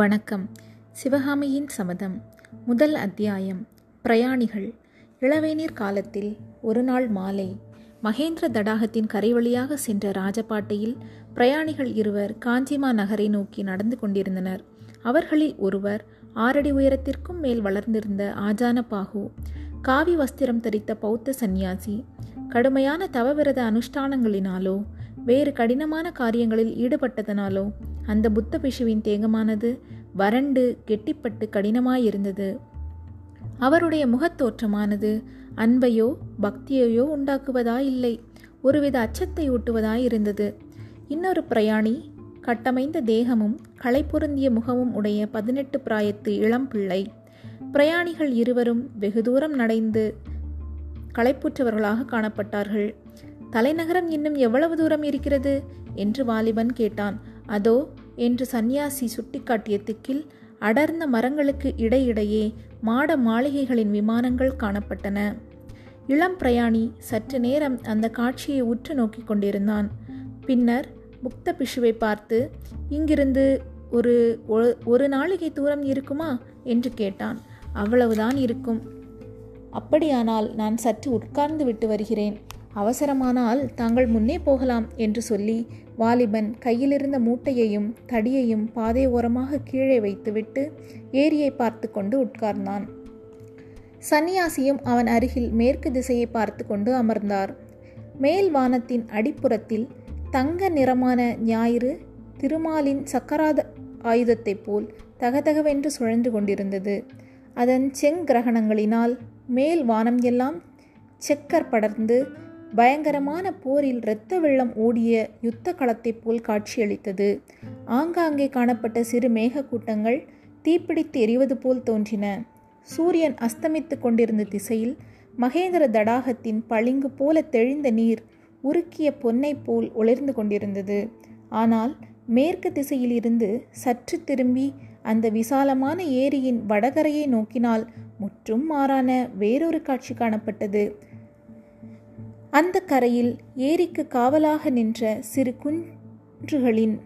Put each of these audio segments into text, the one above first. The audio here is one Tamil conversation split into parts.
வணக்கம். சிவகாமியின் சமதம் முதல் அத்தியாயம். பிரயாணிகள். இளவேநீர் காலத்தில் ஒரு நாள் மாலை மகேந்திர தடாகத்தின் கரைவழியாக சென்ற ராஜபாட்டையில் பிரயாணிகள் இருவர் காஞ்சிமா நகரை நோக்கி நடந்து கொண்டிருந்தனர். அவர்களில் ஒருவர் 6 அடி உயரத்திற்கும் மேல் வளர்ந்திருந்த ஆஜான பாகு, காவி வஸ்திரம் தரித்த பௌத்த சந்நியாசி. கடுமையான தவவிரத அனுஷ்டானங்களினாலோ வேறு கடினமான காரியங்களில் ஈடுபட்டதனாலோ அந்த புத்த பிஷுவின் தேகமானது வறண்டு கெட்டிப்பட்டு கடினமாயிருந்தது. அவருடைய முகத்தோற்றமானது அன்பையோ பக்தியையோ உண்டாக்குவதாயில்லை, ஒருவித அச்சத்தை ஊட்டுவதாயிருந்தது. இன்னொரு பிரயாணி, கட்டமைந்த தேகமும் களைப்பொருந்திய முகமும் உடைய 18 பிராயத்து இளம் பிள்ளை. பிரயாணிகள் இருவரும் வெகு தூரம் நடந்து களைப்புற்றவர்களாக காணப்பட்டார்கள். தலைநகரம் இன்னும் எவ்வளவு தூரம் இருக்கிறது என்று வாலிபன் கேட்டான். அதோ என்று சந்நியாசி சுட்டிக்காட்டிய திக்கில் அடர்ந்த மரங்களுக்கு இடையிடையே மாட மாளிகைகளின் விமானங்கள் காணப்பட்டன. இளம் பிரயாணி சற்று நேரம் அந்த காட்சியை உற்று நோக்கி கொண்டிருந்தான். பின்னர் புத்த பிஷுவை பார்த்து, இங்கிருந்து ஒரு நாளிகை தூரம் இருக்குமா என்று கேட்டான். அவ்வளவுதான் இருக்கும். அப்படியானால் நான் சற்று உட்கார்ந்து விட்டு வருகிறேன், அவசரமானால் தாங்கள் முன்னே போகலாம் என்று சொல்லி வாலிபன் கையிலிருந்த மூட்டையையும் தடியையும் பாதை ஓரமாக கீழே வைத்துவிட்டு ஏரியை பார்த்து கொண்டு உட்கார்ந்தான். சந்நியாசியும் அவன் அருகில் மேற்கு திசையை பார்த்து கொண்டு அமர்ந்தார். மேல் வானத்தின் அடிப்புறத்தில் தங்க நிறமான ஞாயிறு திருமாலின் சக்கராத ஆயுதத்தைப் போல் தகதகவென்று சுழன்று கொண்டிருந்தது. அதன் செங்கிரகணங்களினால் மேல் வானம் எல்லாம் செக்கர் படர்ந்து பயங்கரமான போரில் இரத்த வெள்ளம் ஓடிய யுத்த களத்தைப் போல் காட்சியளித்தது. ஆங்காங்கே காணப்பட்ட சிறு மேக கூட்டங்கள் தீப்பிடித்து எரிவது போல் தோன்றின. சூரியன் அஸ்தமித்து கொண்டிருந்த திசையில் மகேந்திர தடாகத்தின் பளிங்கு போல தெளிந்த நீர் உருக்கிய பொன்னை போல் ஒளிர்ந்து கொண்டிருந்தது. ஆனால் மேற்கு திசையில் இருந்து சற்று திரும்பி அந்த விசாலமான ஏரியின் வடகரையை நோக்கினால் முற்றும் மாறான வேறொரு காட்சி காணப்பட்டது. அந்த கரையில் ஏரிக்கு காவலாக நின்ற சிறு குன்றுகளின்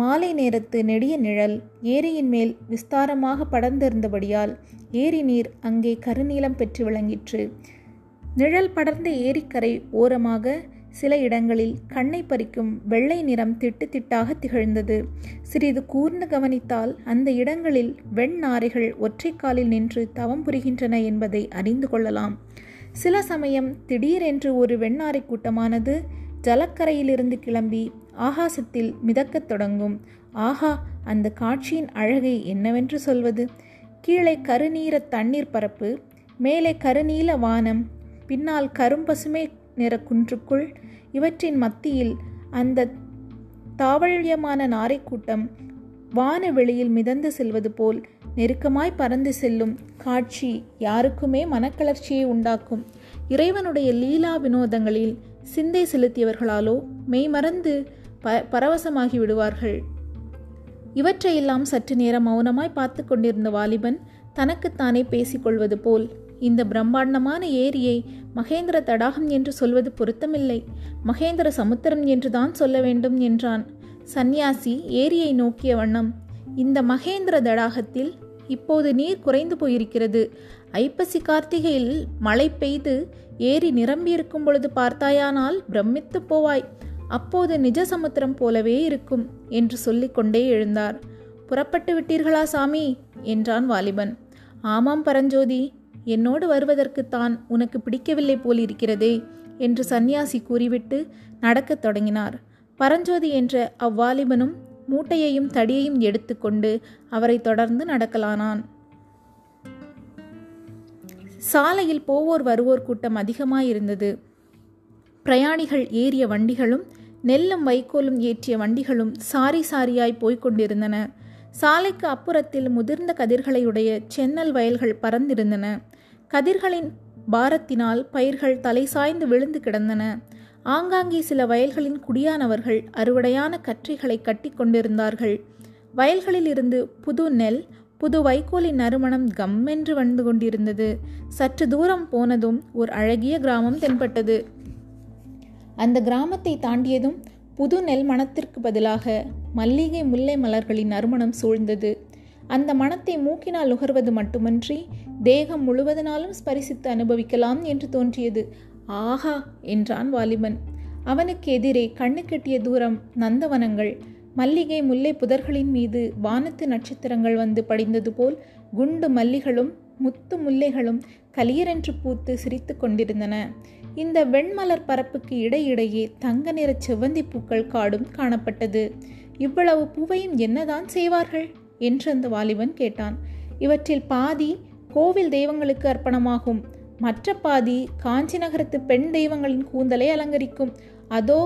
மாலை நேரத்து நெடிய நிழல் ஏரியின் மேல் விஸ்தாரமாக படர்ந்திருந்தபடியால் ஏரி நீர் அங்கே கருநீலம் பெற்று விளங்கிற்று. நிழல் படர்ந்த ஏரிக்கரை ஓரமாக சில இடங்களில் கண்ணை பறிக்கும் வெள்ளை நிறம் திட்டு திட்டாக திகழ்ந்தது. சிறிது கூர்ந்து கவனித்தால் அந்த இடங்களில் வெண்ணாரைகள் ஒற்றைக்காலில் நின்று தவம் புரிகின்றன என்பதை அறிந்து கொள்ளலாம். சில சமயம் திடீரென்று ஒரு வெண்ணாரை கூட்டமானது ஜலக்கரையிலிருந்து கிளம்பி ஆகாசத்தில் மிதக்கத் தொடங்கும். ஆஹா, அந்த காட்சியின் அழகை என்னவென்று சொல்வது! கீழே கருநீர தண்ணீர் பரப்பு, மேலே கருநீல வானம், பின்னால் கரும்பசுமை நிற குன்றுக்குள், இவற்றின் மத்தியில் அந்த தாவழியமான நாரைக்கூட்டம் வானவெளியில் மிதந்து செல்வது போல் நெருக்கமாய் பறந்து செல்லும் காட்சி யாருக்குமே மனக்கிளர்ச்சியை உண்டாக்கும். இறைவனுடைய லீலா வினோதங்களில் சிந்தை செலுத்தியவர்களாலோ மெய்மறந்து பரவசமாகி விடுவார்கள். இவற்றையெல்லாம் சற்று நேரம் மௌனமாய் பார்த்து கொண்டிருந்த வாலிபன் தனக்குத்தானே பேசிக்கொள்வது போல், இந்த பிரம்மாண்டமான ஏரியை மகேந்திர தடாகம் என்று சொல்வது பொருத்தமில்லை, மகேந்திர சமுத்திரம் என்றுதான் சொல்ல வேண்டும் என்றான். சந்நியாசி ஏரியை நோக்கிய வண்ணம், இந்த மகேந்திர தடாகத்தில் இப்போது நீர் குறைந்து போயிருக்கிறது. ஐப்பசி கார்த்திகையில் மழை பெய்து ஏரி நிரம்பியிருக்கும் பொழுது பார்த்தாயானால் பிரமித்து போவாய். அப்போது நிஜ சமுத்திரம் போலவே இருக்கும் என்று சொல்லிக்கொண்டே எழுந்தார். புறப்பட்டு விட்டீர்களா சாமி என்றான் வாலிபன். ஆமாம் பரஞ்சோதி, என்னோடு வருவதற்கு தான் உனக்கு பிடிக்கவில்லை போலிருக்கிறதே என்று சந்நியாசி கூறிவிட்டு நடக்கத் தொடங்கினார். பரஞ்சோதி என்ற அவ்வாலிபனும் மூட்டையையும் தடியையும் எடுத்துக்கொண்டு அவரை தொடர்ந்து நடக்கலானான். சாலையில் போவோர் வருவோர் கூட்டம் அதிகமாயிருந்தது. பிரயாணிகள் ஏறிய வண்டிகளும் நெல்லும் வைக்கோலும் ஏற்றிய வண்டிகளும் சாரி சாரியாய் போய்கொண்டிருந்தன. சாலைக்கு அப்புறத்தில் முதிர்ந்த கதிர்களையுடைய சென்னல் வயல்கள் பறந்திருந்தன. கதிர்களின் பாரத்தினால் பயிர்கள் தலை சாய்ந்து விழுந்து கிடந்தன. ஆங்காங்கே சில வயல்களின் குடியானவர்கள் அறுவடையான கற்றைகளை கட்டி கொண்டிருந்தார்கள். வயல்களில் இருந்து புது நெல் புது வைக்கோலின் நறுமணம் கம்மென்று வந்து கொண்டிருந்தது. சற்று தூரம் போனதும் ஒரு அழகிய கிராமம் தென்பட்டது. அந்த கிராமத்தை தாண்டியதும் புது நெல் மணத்திற்கு பதிலாக மல்லிகை முல்லை மலர்களின் நறுமணம் சூழ்ந்தது. அந்த மணத்தை மூக்கினால் நுகர்வது மட்டுமன்றி தேகம் முழுவதனாலும் ஸ்பரிசித்து அனுபவிக்கலாம் என்று தோன்றியது. ஆஹா என்றான் வாலிபன். அவனுக்கு எதிரே கண்ணு கெட்டிய தூரம் நந்தவனங்கள், மல்லிகை முல்லை புதர்களின் மீது வானத்து நட்சத்திரங்கள் வந்து படிந்தது போல் குண்டு மல்லிகளும் முத்து முல்லைகளும் கலியரென்று பூத்து சிரித்து கொண்டிருந்தன. இந்த வெண்மலர் பரப்புக்கு இடையிடையே தங்க நிற செவ்வந்தி பூக்கள் காடும் காணப்பட்டது. இவ்வளவு பூவையும் என்னதான் செய்வார்கள் என்று அந்த வாலிபன் கேட்டான். இவற்றில் பாதி கோவில் தெய்வங்களுக்கு அர்ப்பணமாகும், மற்ற பாதி காஞ்சி நகரத்து பெண் தெய்வங்களின் கூந்தலை அலங்கரிக்கும். அதோ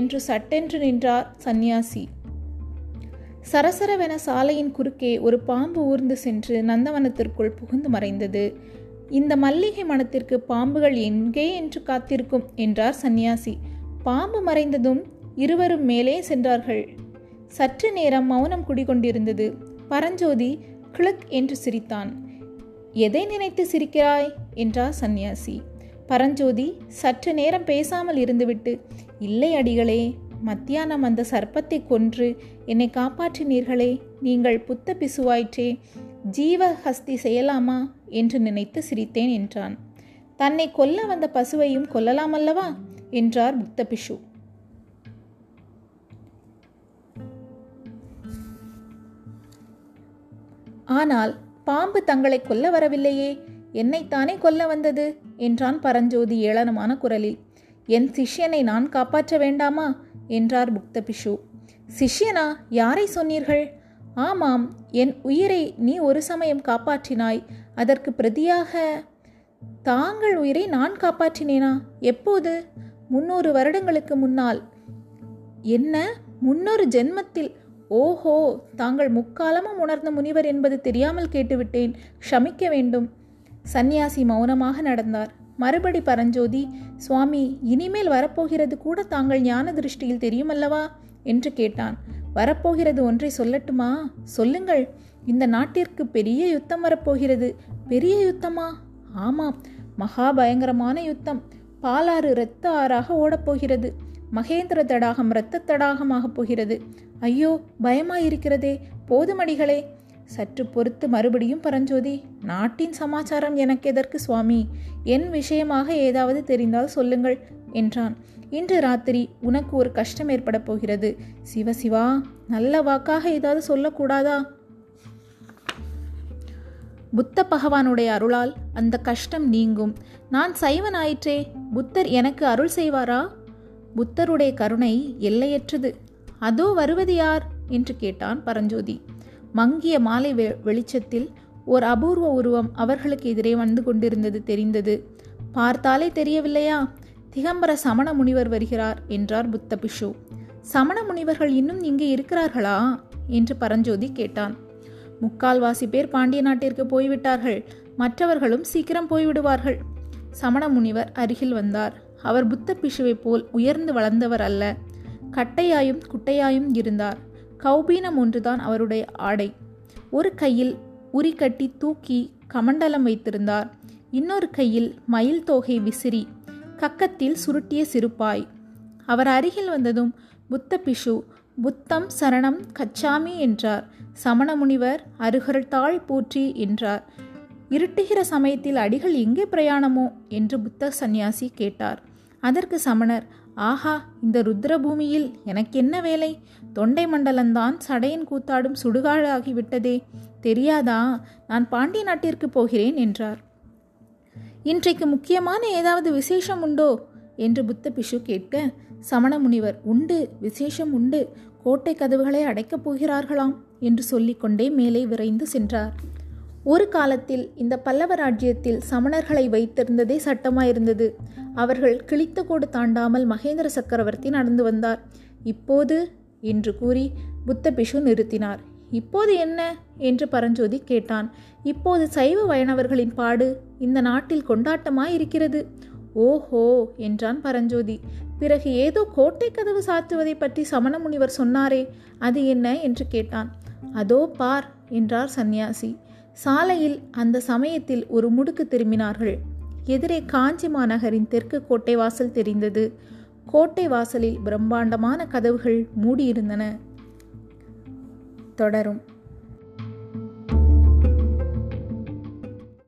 என்று சட்டென்று நின்றார் சந்நியாசி. சரசரவென சாலையின் குறுக்கே ஒரு பாம்பு ஊர்ந்து சென்று நந்தவனத்திற்குள் புகுந்து மறைந்தது. இந்த மல்லிகை மனத்திற்கு பாம்புகள் எங்கே என்று காத்திருக்கும் என்றார் சந்நியாசி. பாம்பு மறைந்ததும் இருவரும் மேலே சென்றார்கள். சற்று நேரம் மௌனம் குடிகொண்டிருந்தது. பரஞ்சோதி கிளக் என்று சிரித்தான். எதை நினைத்து சிரிக்கிறாய் என்றார் சந்நியாசி. பரஞ்சோதி சற்று நேரம் பேசாமல் இருந்துவிட்டு, இல்லை அடிகளே, மத்தியானம் அந்த சர்ப்பத்தை கொன்று என்னை காப்பாற்றினீர்களே, நீங்கள் புத்த பிசுவாயிற்றே, ஜீவஹஸ்தி செய்யலாமா என்று நினைத்து சிரித்தேன் என்றான். தன்னை கொல்ல வந்த பசுவையும் கொல்லலாமல்லவா என்றார் புத்த பிஷு. ஆனால் பாம்பு தங்களை கொல்ல வரவில்லையே, என்னைத்தானே கொல்ல வந்தது என்றான் பரஞ்சோதி ஏளனமான குரலில். என் சிஷ்யனை நான் காப்பாற்ற வேண்டாமா என்றார் புத்த பிஷு. சிஷ்யனா? யாரை சொன்னீர்கள்? ஆமாம், என் உயிரை நீ ஒரு சமயம் காப்பாற்றினாய், அதற்கு பிரதியாக தாங்கள் உயிரை நான் காப்பாற்றினேனா? எப்போது? 300 வருடங்களுக்கு முன்னால். என்ன, 300 ஜென்மத்தில்? ஓஹோ, தாங்கள் முக்காலமும் உணர்ந்த முனிவர் என்பது தெரியாமல் கேட்டுவிட்டேன், க்ஷமிக்க வேண்டும். சந்நியாசி மௌனமாக நடந்தார். மறுபடி பரஞ்சோதி, சுவாமி, இனிமேல் வரப்போகிறது கூட தாங்கள் ஞான திருஷ்டியில் தெரியுமல்லவா என்று கேட்டான். வரப்போகிறது ஒன்றை சொல்லட்டுமா? சொல்லுங்கள். இந்த நாட்டிற்கு பெரிய யுத்தம் வரப்போகிறது. பெரிய யுத்தமா? ஆமாம், மகாபயங்கரமான யுத்தம். பாலாறு இரத்த ஆறாக ஓடப்போகிறது. மகேந்திர தடாகம் இரத்த தடாகமாகப் போகிறது. ஐயோ, பயமாயிருக்கிறதே, போதுமடிகளே. சற்று பொறுத்து மறுபடியும் பரஞ்சோதி, நாட்டின் சமாச்சாரம் எனக்கு எதற்கு சுவாமி? என் விஷயமாக ஏதாவது தெரிந்தால் சொல்லுங்கள் என்றான். இன்று ராத்திரி உனக்கு ஒரு கஷ்டம் ஏற்பட போகிறது. சிவசிவா, நல்ல வாக்காக ஏதாவது சொல்லக்கூடாதா? புத்த பகவானுடைய அருளால் அந்த கஷ்டம் நீங்கும். நான் சைவன் ஆயிற்றே, புத்தர் எனக்கு அருள் செய்வாரா? புத்தருடைய கருணை எல்லையற்றது. அதோ வருவது யார் என்று கேட்டான் பரஞ்சோதி. மங்கிய மாலை வெளிச்சத்தில் ஓர் அபூர்வ உருவம் அவர்களுக்கு எதிரே வந்து கொண்டிருந்தது தெரிந்தது. பார்த்தாலே தெரியவில்லையா? திகம்பர சமண முனிவர் வருகிறார் என்றார் புத்த பிஷு. சமண முனிவர்கள் இன்னும் இங்கே இருக்கிறார்களா என்று பரஞ்சோதி கேட்டான். முக்கால்வாசி பேர் பாண்டிய நாட்டிற்கு போய்விட்டார்கள், மற்றவர்களும் சீக்கிரம் போய்விடுவார்கள். சமண முனிவர் அருகில் வந்தார். அவர் புத்த பிஷுவை போல் உயர்ந்து வளர்ந்தவர் அல்ல. கட்டையாயும் குட்டையாயும் இருந்தார். கௌபீனம் ஒன்றுதான் அவருடைய ஆடை. ஒரு கையில் உரி கட்டி தூக்கி கமண்டலம் வைத்திருந்தார். இன்னொரு கையில் மயில் தோகை விசிறி, கக்கத்தில் சுருட்டிய சிறுப்பாய். அவர் அருகில் வந்ததும் புத்த பிஷு புத்தம் சரணம் கச்சாமி என்றார். சமண முனிவர் அருகர் தாழ் போற்றி என்றார். இருட்டுகிற சமயத்தில் அடிகள் எங்கே பிரயாணமோ என்று புத்த சந்நியாசி கேட்டார். அதற்கு சமணர், ஆஹா, இந்த ருத்ரபூமியில் எனக்கு என்ன வேலை? தொண்டை மண்டலந்தான் சடையின் கூத்தாடும் சுடுகாடாகிவிட்டதே, தெரியாதா? நான் பாண்டிய நாட்டிற்கு போகிறேன் என்றார். இன்றைக்கு முக்கியமான ஏதாவது விசேஷம் உண்டோ என்று புத்த பிஷு கேட்க, சமண முனிவர், உண்டு, விசேஷம் உண்டு, கோட்டை கதவுகளை அடைக்கப் போகிறார்களாம் என்று சொல்லிக்கொண்டே மேலே விரைந்து சென்றார். ஒரு காலத்தில் இந்த பல்லவ ராஜ்யத்தில் சமணர்களை வைத்திருந்ததே சட்டமாயிருந்தது. அவர்கள் கிழித்த கோடு தாண்டாமல் மகேந்திர சக்கரவர்த்தி நடந்து வந்தார். இப்போது என்று கூறி புத்த பிஷு நிறுத்தினார். இப்போது என்ன என்று பரஞ்சோதி கேட்டான். இப்போது சைவ வைணவர்களின் பாடு இந்த நாட்டில் கொண்டாட்டமாய் இருக்கிறது. ஓஹோ என்றான் பரஞ்சோதி. பிறகு ஏதோ கோட்டை கதவு சாத்துவதை பற்றி சமண முனிவர் சொன்னாரே, அது என்ன என்று கேட்டான். அதோ பார் என்றார் சந்நியாசி. சாலையில் அந்த சமயத்தில் ஒரு முடுக்கு திரும்பினார்கள். எதிரே காஞ்சிமா நகரின் தெற்கு கோட்டை வாசல் தெரிந்தது. கோட்டை வாசலில் பிரம்மாண்டமான கதவுகள் மூடியிருந்தன. தொடரும்.